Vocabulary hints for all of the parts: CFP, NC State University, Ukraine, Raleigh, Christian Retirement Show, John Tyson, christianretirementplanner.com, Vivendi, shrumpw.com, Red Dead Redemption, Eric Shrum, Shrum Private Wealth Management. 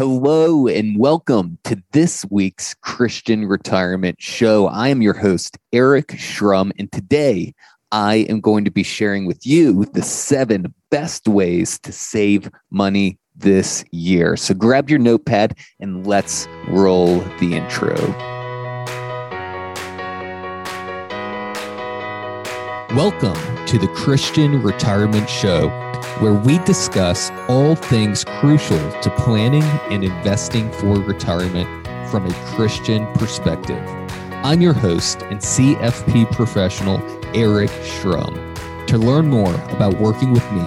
Hello and welcome to this week's Christian Retirement Show. I am your host, Eric Shrum, and today I am going to be sharing with you the 7 best ways to save money this year. So grab your notepad and let's roll the intro. Welcome to the Christian Retirement Show, where we discuss all things crucial to planning and investing for retirement from a Christian perspective. I'm your host and CFP professional, Eric Shrum. To learn more about working with me,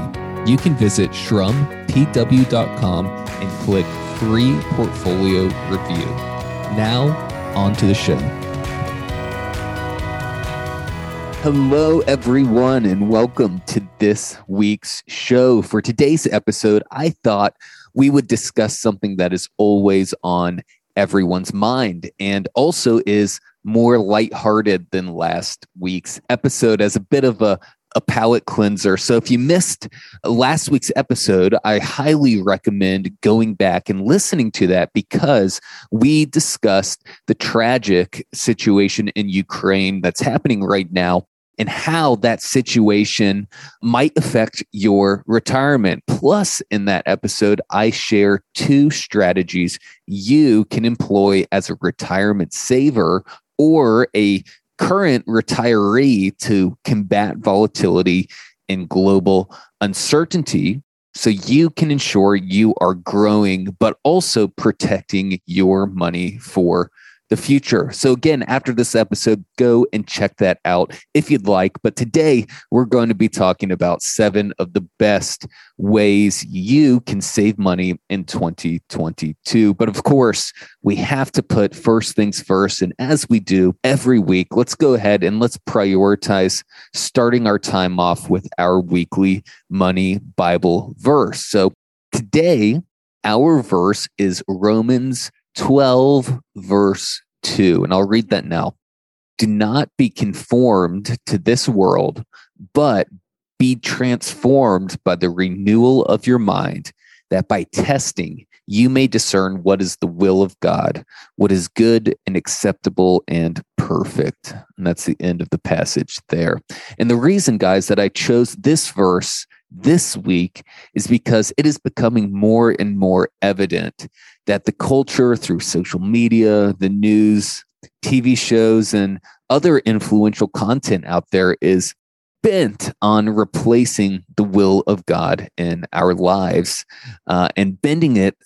you can visit shrumpw.com and click Free Portfolio Review. Now, on to the show. Hello, everyone, and welcome to this week's show. For today's episode, I thought we would discuss something that is always on everyone's mind and also is more lighthearted than last week's episode as a bit of a palate cleanser. So if you missed last week's episode, I highly recommend going back and listening to that because we discussed the tragic situation in Ukraine that's happening right now and how that situation might affect your retirement. Plus, in that episode, I share 2 strategies you can employ as a retirement saver or a current retiree to combat volatility and global uncertainty so you can ensure you are growing, but also protecting your money for the future. So again, after this episode, go and check that out if you'd like. But today, we're going to be talking about 7 of the best ways you can save money in 2022. But of course, we have to put first things first. And as we do every week, let's go ahead and let's prioritize starting our time off with our weekly money Bible verse. So today, our verse is Romans 12 verse 2, and I'll read that now. Do not be conformed to this world, but be transformed by the renewal of your mind, that by testing you may discern what is the will of God, what is good and acceptable and perfect. And that's the end of the passage there. And the reason, guys, that I chose this verse this week is because it is becoming more and more evident that the culture through social media, the news, TV shows, and other influential content out there is bent on replacing the will of God in our lives and bending it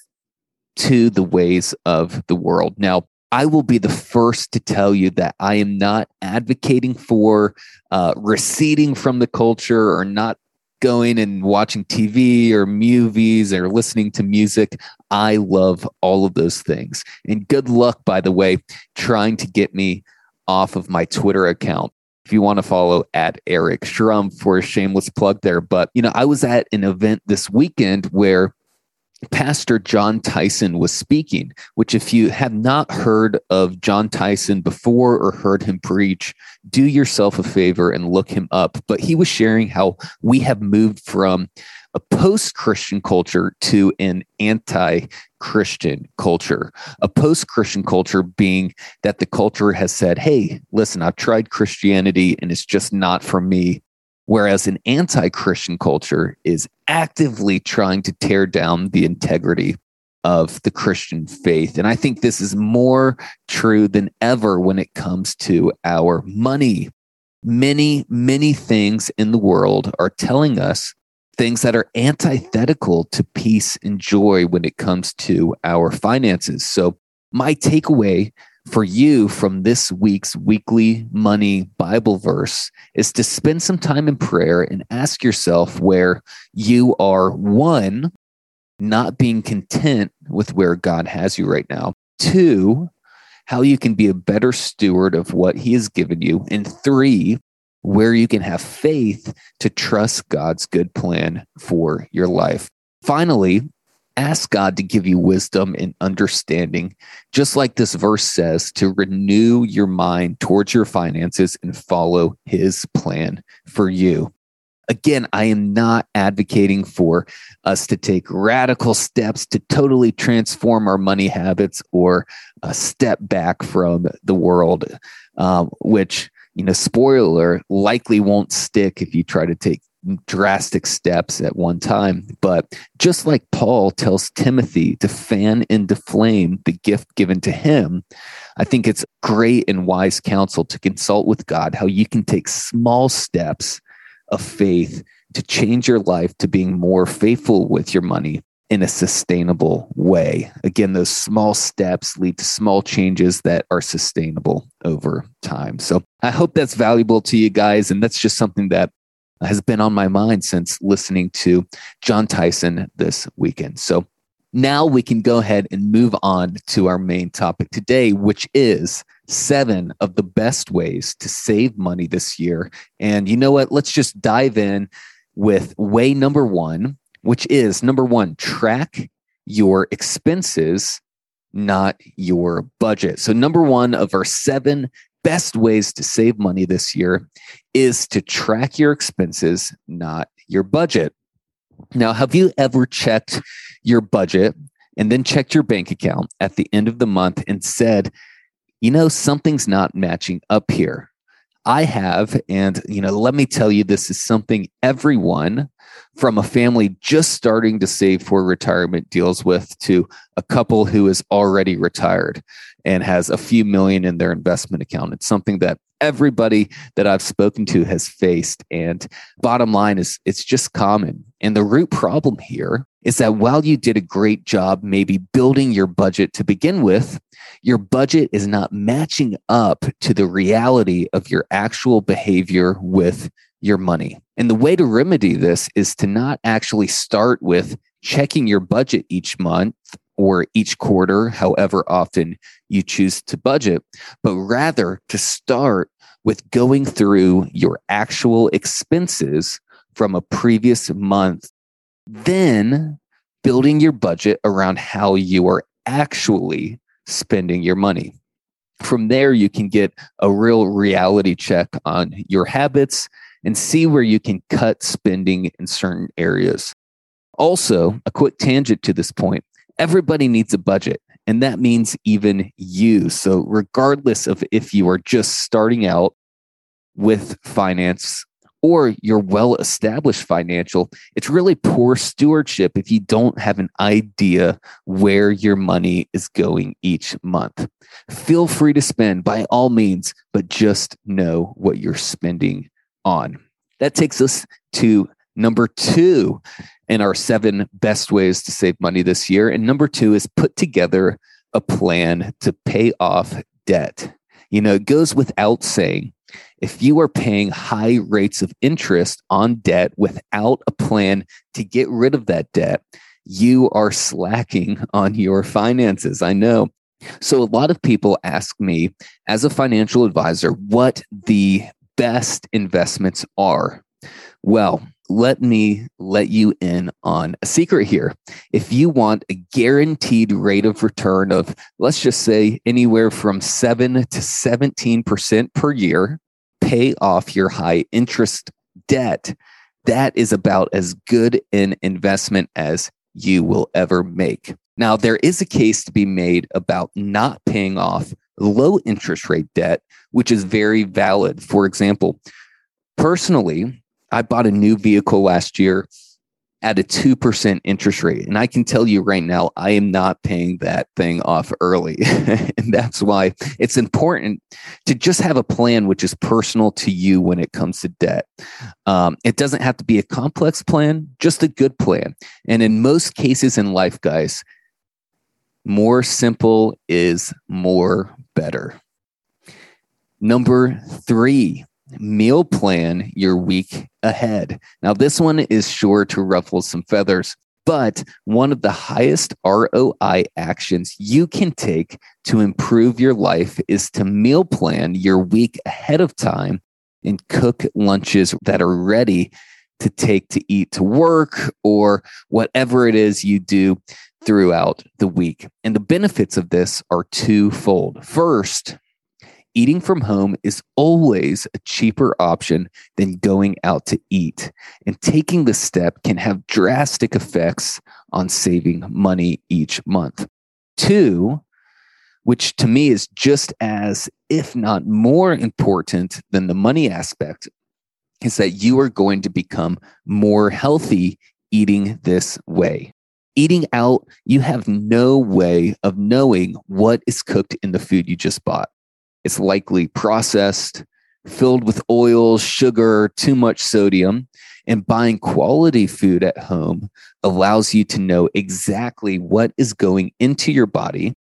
to the ways of the world. Now, I will be the first to tell you that I am not advocating for receding from the culture or not going and watching TV or movies or listening to music. I love all of those things. And good luck, by the way, trying to get me off of my Twitter account. If you want to follow at Eric Shrum for a shameless plug there. But, you know, I was at an event this weekend where Pastor John Tyson was speaking, which if you have not heard of John Tyson before or heard him preach, do yourself a favor and look him up. But he was sharing how we have moved from a post-Christian culture to an anti-Christian culture. A post-Christian culture being that the culture has said, hey, listen, I've tried Christianity and it's just not for me. Whereas an anti-Christian culture is actively trying to tear down the integrity of the Christian faith. And I think this is more true than ever when it comes to our money. Many, many things in the world are telling us things that are antithetical to peace and joy when it comes to our finances. So my takeaway for you from this week's weekly money Bible verse is to spend some time in prayer and ask yourself where you are, 1, not being content with where God has you right now, 2, how you can be a better steward of what he has given you, and 3, where you can have faith to trust God's good plan for your life. Finally, ask God to give you wisdom and understanding, just like this verse says, to renew your mind towards your finances and follow his plan for you. Again, I am not advocating for us to take radical steps to totally transform our money habits or a step back from the world, which, you know, spoiler, likely won't stick if you try to take drastic steps at one time. But just like Paul tells Timothy to fan into flame the gift given to him, I think it's great and wise counsel to consult with God how you can take small steps of faith to change your life to being more faithful with your money in a sustainable way. Again, those small steps lead to small changes that are sustainable over time. So I hope that's valuable to you guys. And that's just something that has been on my mind since listening to John Tyson this weekend. So now we can go ahead and move on to our main topic today, which is 7 of the best ways to save money this year. And you know what? Let's just dive in with way number 1, which is number 1, track your expenses, not your budget. So number 1 of our 7 best ways to save money this year is to track your expenses, not your budget. Now, have you ever checked your budget and then checked your bank account at the end of the month and said, you know, something's not matching up here? I have, and you know, let me tell you, this is something everyone from a family just starting to save for retirement deals with to a couple who is already retired and has a few million in their investment account. It's something that everybody that I've spoken to has faced. And bottom line is, it's just common. And the root problem here is that while you did a great job maybe building your budget to begin with, your budget is not matching up to the reality of your actual behavior with your money. And the way to remedy this is to not actually start with checking your budget each month or each quarter, however often you choose to budget, but rather to start with going through your actual expenses from a previous month, then building your budget around how you are actually spending your money. From there, you can get a real reality check on your habits and see where you can cut spending in certain areas. Also, a quick tangent to this point, everybody needs a budget, and that means even you. So regardless of if you are just starting out with finance or you're well-established financial, it's really poor stewardship if you don't have an idea where your money is going each month. Feel free to spend by all means, but just know what you're spending on. That takes us to number 2 in our 7 best ways to save money this year. And number 2 is put together a plan to pay off debt. You know, it goes without saying, if you are paying high rates of interest on debt without a plan to get rid of that debt, you are slacking on your finances. I know. So a lot of people ask me as a financial advisor what the best investments are. Well, let me let you in on a secret here. If you want a guaranteed rate of return of, let's just say, anywhere from 7 to 17% per year, pay off your high interest debt. That is about as good an investment as you will ever make. Now, there is a case to be made about not paying off low interest rate debt, which is very valid. For example, personally, I bought a new vehicle last year at a 2% interest rate. And I can tell you right now, I am not paying that thing off early. And that's why it's important to just have a plan which is personal to you when it comes to debt. It doesn't have to be a complex plan, just a good plan. And in most cases in life, guys, more simple is more better. Number 3. Meal plan your week ahead. Now, this one is sure to ruffle some feathers, but one of the highest ROI actions you can take to improve your life is to meal plan your week ahead of time and cook lunches that are ready to take to eat to work or whatever it is you do throughout the week. And the benefits of this are twofold. First, eating from home is always a cheaper option than going out to eat. And taking this step can have drastic effects on saving money each month. 2, which to me is just as, if not more important than the money aspect, is that you are going to become more healthy eating this way. Eating out, you have no way of knowing what is cooked in the food you just bought. It's likely processed, filled with oil, sugar, too much sodium. And buying quality food at home allows you to know exactly what is going into your body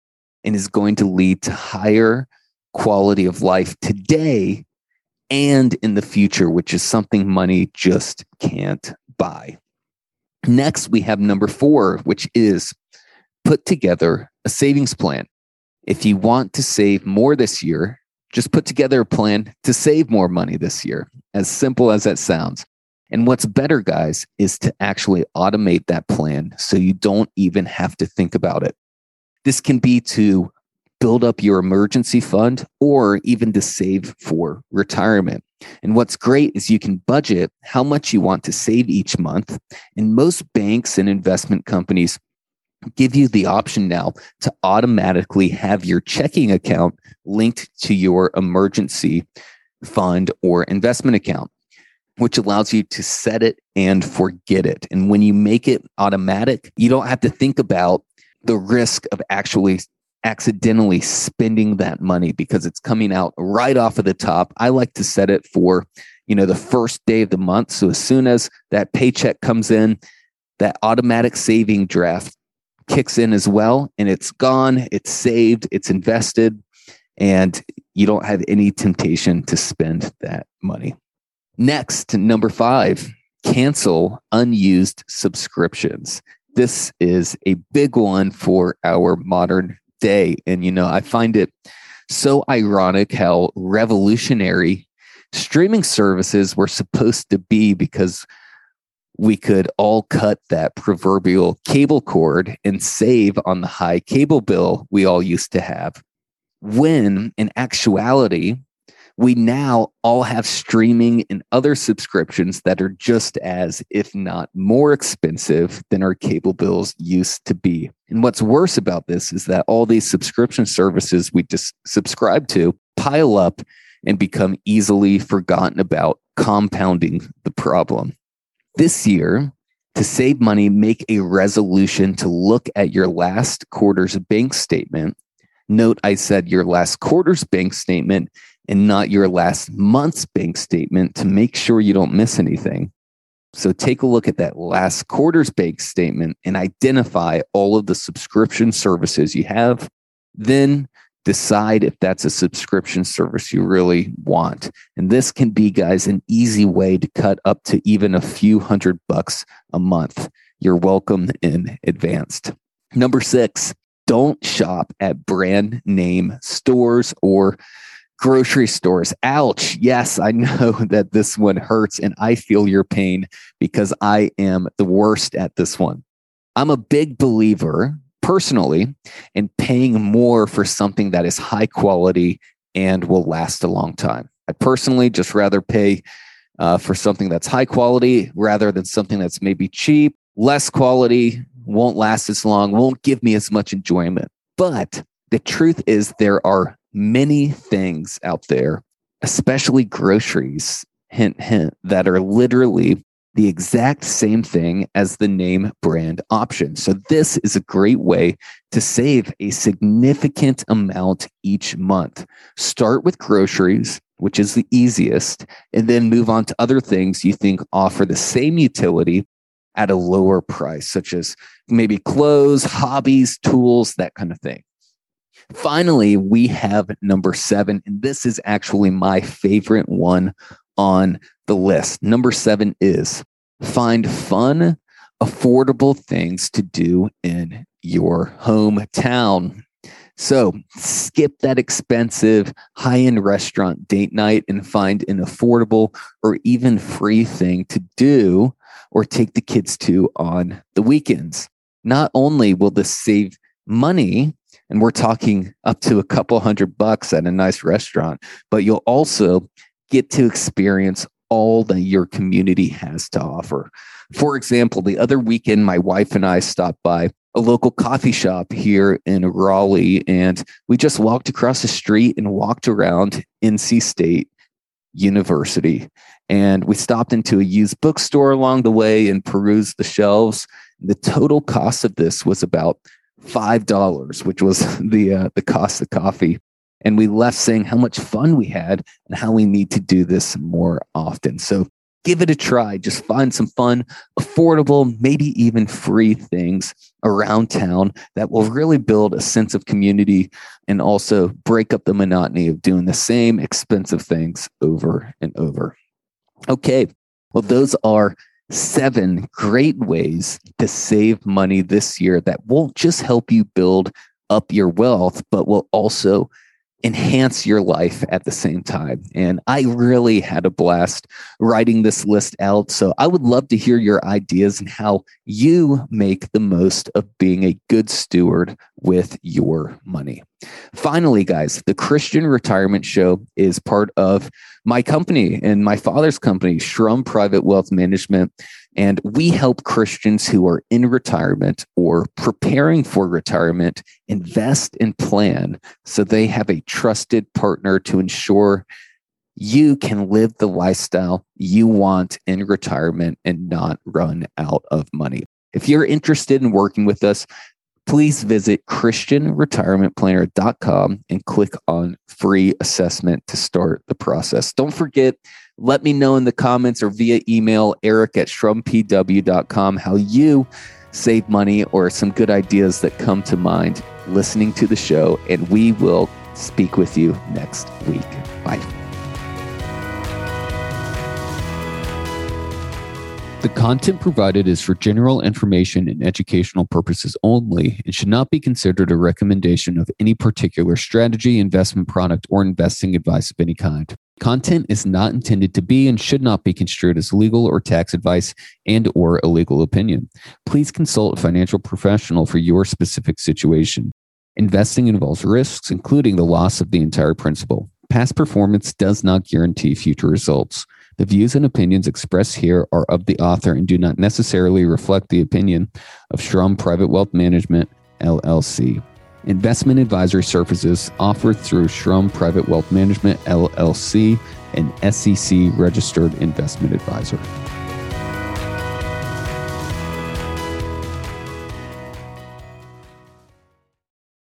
and is going to lead to higher quality of life today and in the future, which is something money just can't buy. Next, we have number 4, which is put together a savings plan. If you want to save more this year, just put together a plan to save more money this year, as simple as that sounds. And what's better, guys, is to actually automate that plan so you don't even have to think about it. This can be to build up your emergency fund or even to save for retirement. And what's great is you can budget how much you want to save each month. And most banks and investment companies give you the option now to automatically have your checking account linked to your emergency fund or investment account, which allows you to set it and forget it. And when you make it automatic, you don't have to think about the risk of actually accidentally spending that money because it's coming out right off of the top. I like to set it for, the first day of the month. So as soon as that paycheck comes in, that automatic saving draft kicks in as well, and it's gone, it's saved, it's invested, and you don't have any temptation to spend that money. Next, number 5, cancel unused subscriptions. This is a big one for our modern day. And, I find it so ironic how revolutionary streaming services were supposed to be because we could all cut that proverbial cable cord and save on the high cable bill we all used to have, when in actuality, we now all have streaming and other subscriptions that are just as, if not more expensive than our cable bills used to be. And what's worse about this is that all these subscription services we just subscribe to pile up and become easily forgotten about, compounding the problem. This year, to save money, make a resolution to look at your last quarter's bank statement. Note I said your last quarter's bank statement and not your last month's bank statement to make sure you don't miss anything. So take a look at that last quarter's bank statement and identify all of the subscription services you have. Then decide if that's a subscription service you really want. And this can be, guys, an easy way to cut up to even a few $100 a month. You're welcome in advance. Number 6, don't shop at brand name stores or grocery stores. Ouch. Yes, I know that this one hurts and I feel your pain because I am the worst at this one. I'm a big believer personally, and paying more for something that is high quality and will last a long time. I personally just rather pay for something that's high quality rather than something that's maybe cheap, less quality, won't last as long, won't give me as much enjoyment. But the truth is there are many things out there, especially groceries, hint, hint, that are literally the exact same thing as the name brand option. So this is a great way to save a significant amount each month. Start with groceries, which is the easiest, and then move on to other things you think offer the same utility at a lower price, such as maybe clothes, hobbies, tools, that kind of thing. Finally, we have number 7, and this is actually my favorite one on the list. Number 7 is find fun, affordable things to do in your hometown. So skip that expensive high-end restaurant date night and find an affordable or even free thing to do or take the kids to on the weekends. Not only will this save money, And we're talking up to $200 at a nice restaurant, but you'll also get to experience all that your community has to offer. For example, the other weekend, my wife and I stopped by a local coffee shop here in Raleigh, and we just walked across the street and walked around NC State University. And we stopped into a used bookstore along the way and perused the shelves. The total cost of this was about $5, which was the cost of coffee. And we left saying how much fun we had and how we need to do this more often. So give it a try. Just find some fun, affordable, maybe even free things around town that will really build a sense of community and also break up the monotony of doing the same expensive things over and over. Okay, well, those are 7 great ways to save money this year that won't just help you build up your wealth, but will also enhance your life at the same time. And I really had a blast writing this list out. So I would love to hear your ideas and how you make the most of being a good steward with your money. Finally, guys, the Christian Retirement Show is part of my company and my father's company, Shrum Private Wealth Management. And we help Christians who are in retirement or preparing for retirement invest and plan so they have a trusted partner to ensure you can live the lifestyle you want in retirement and not run out of money. If you're interested in working with us, please visit christianretirementplanner.com and click on free assessment to start the process. Don't forget, let me know in the comments or via email, eric@shrumpw.com, how you save money or some good ideas that come to mind listening to the show. And we will speak with you next week. Bye. The content provided is for general information and educational purposes only and should not be considered a recommendation of any particular strategy, investment product, or investing advice of any kind. Content is not intended to be and should not be construed as legal or tax advice and or a legal opinion. Please consult a financial professional for your specific situation. Investing involves risks, including the loss of the entire principal. Past performance does not guarantee future results. The views and opinions expressed here are of the author and do not necessarily reflect the opinion of Shrum Private Wealth Management, LLC. Investment advisory services offered through Shrum Private Wealth Management, LLC, an SEC registered investment advisor.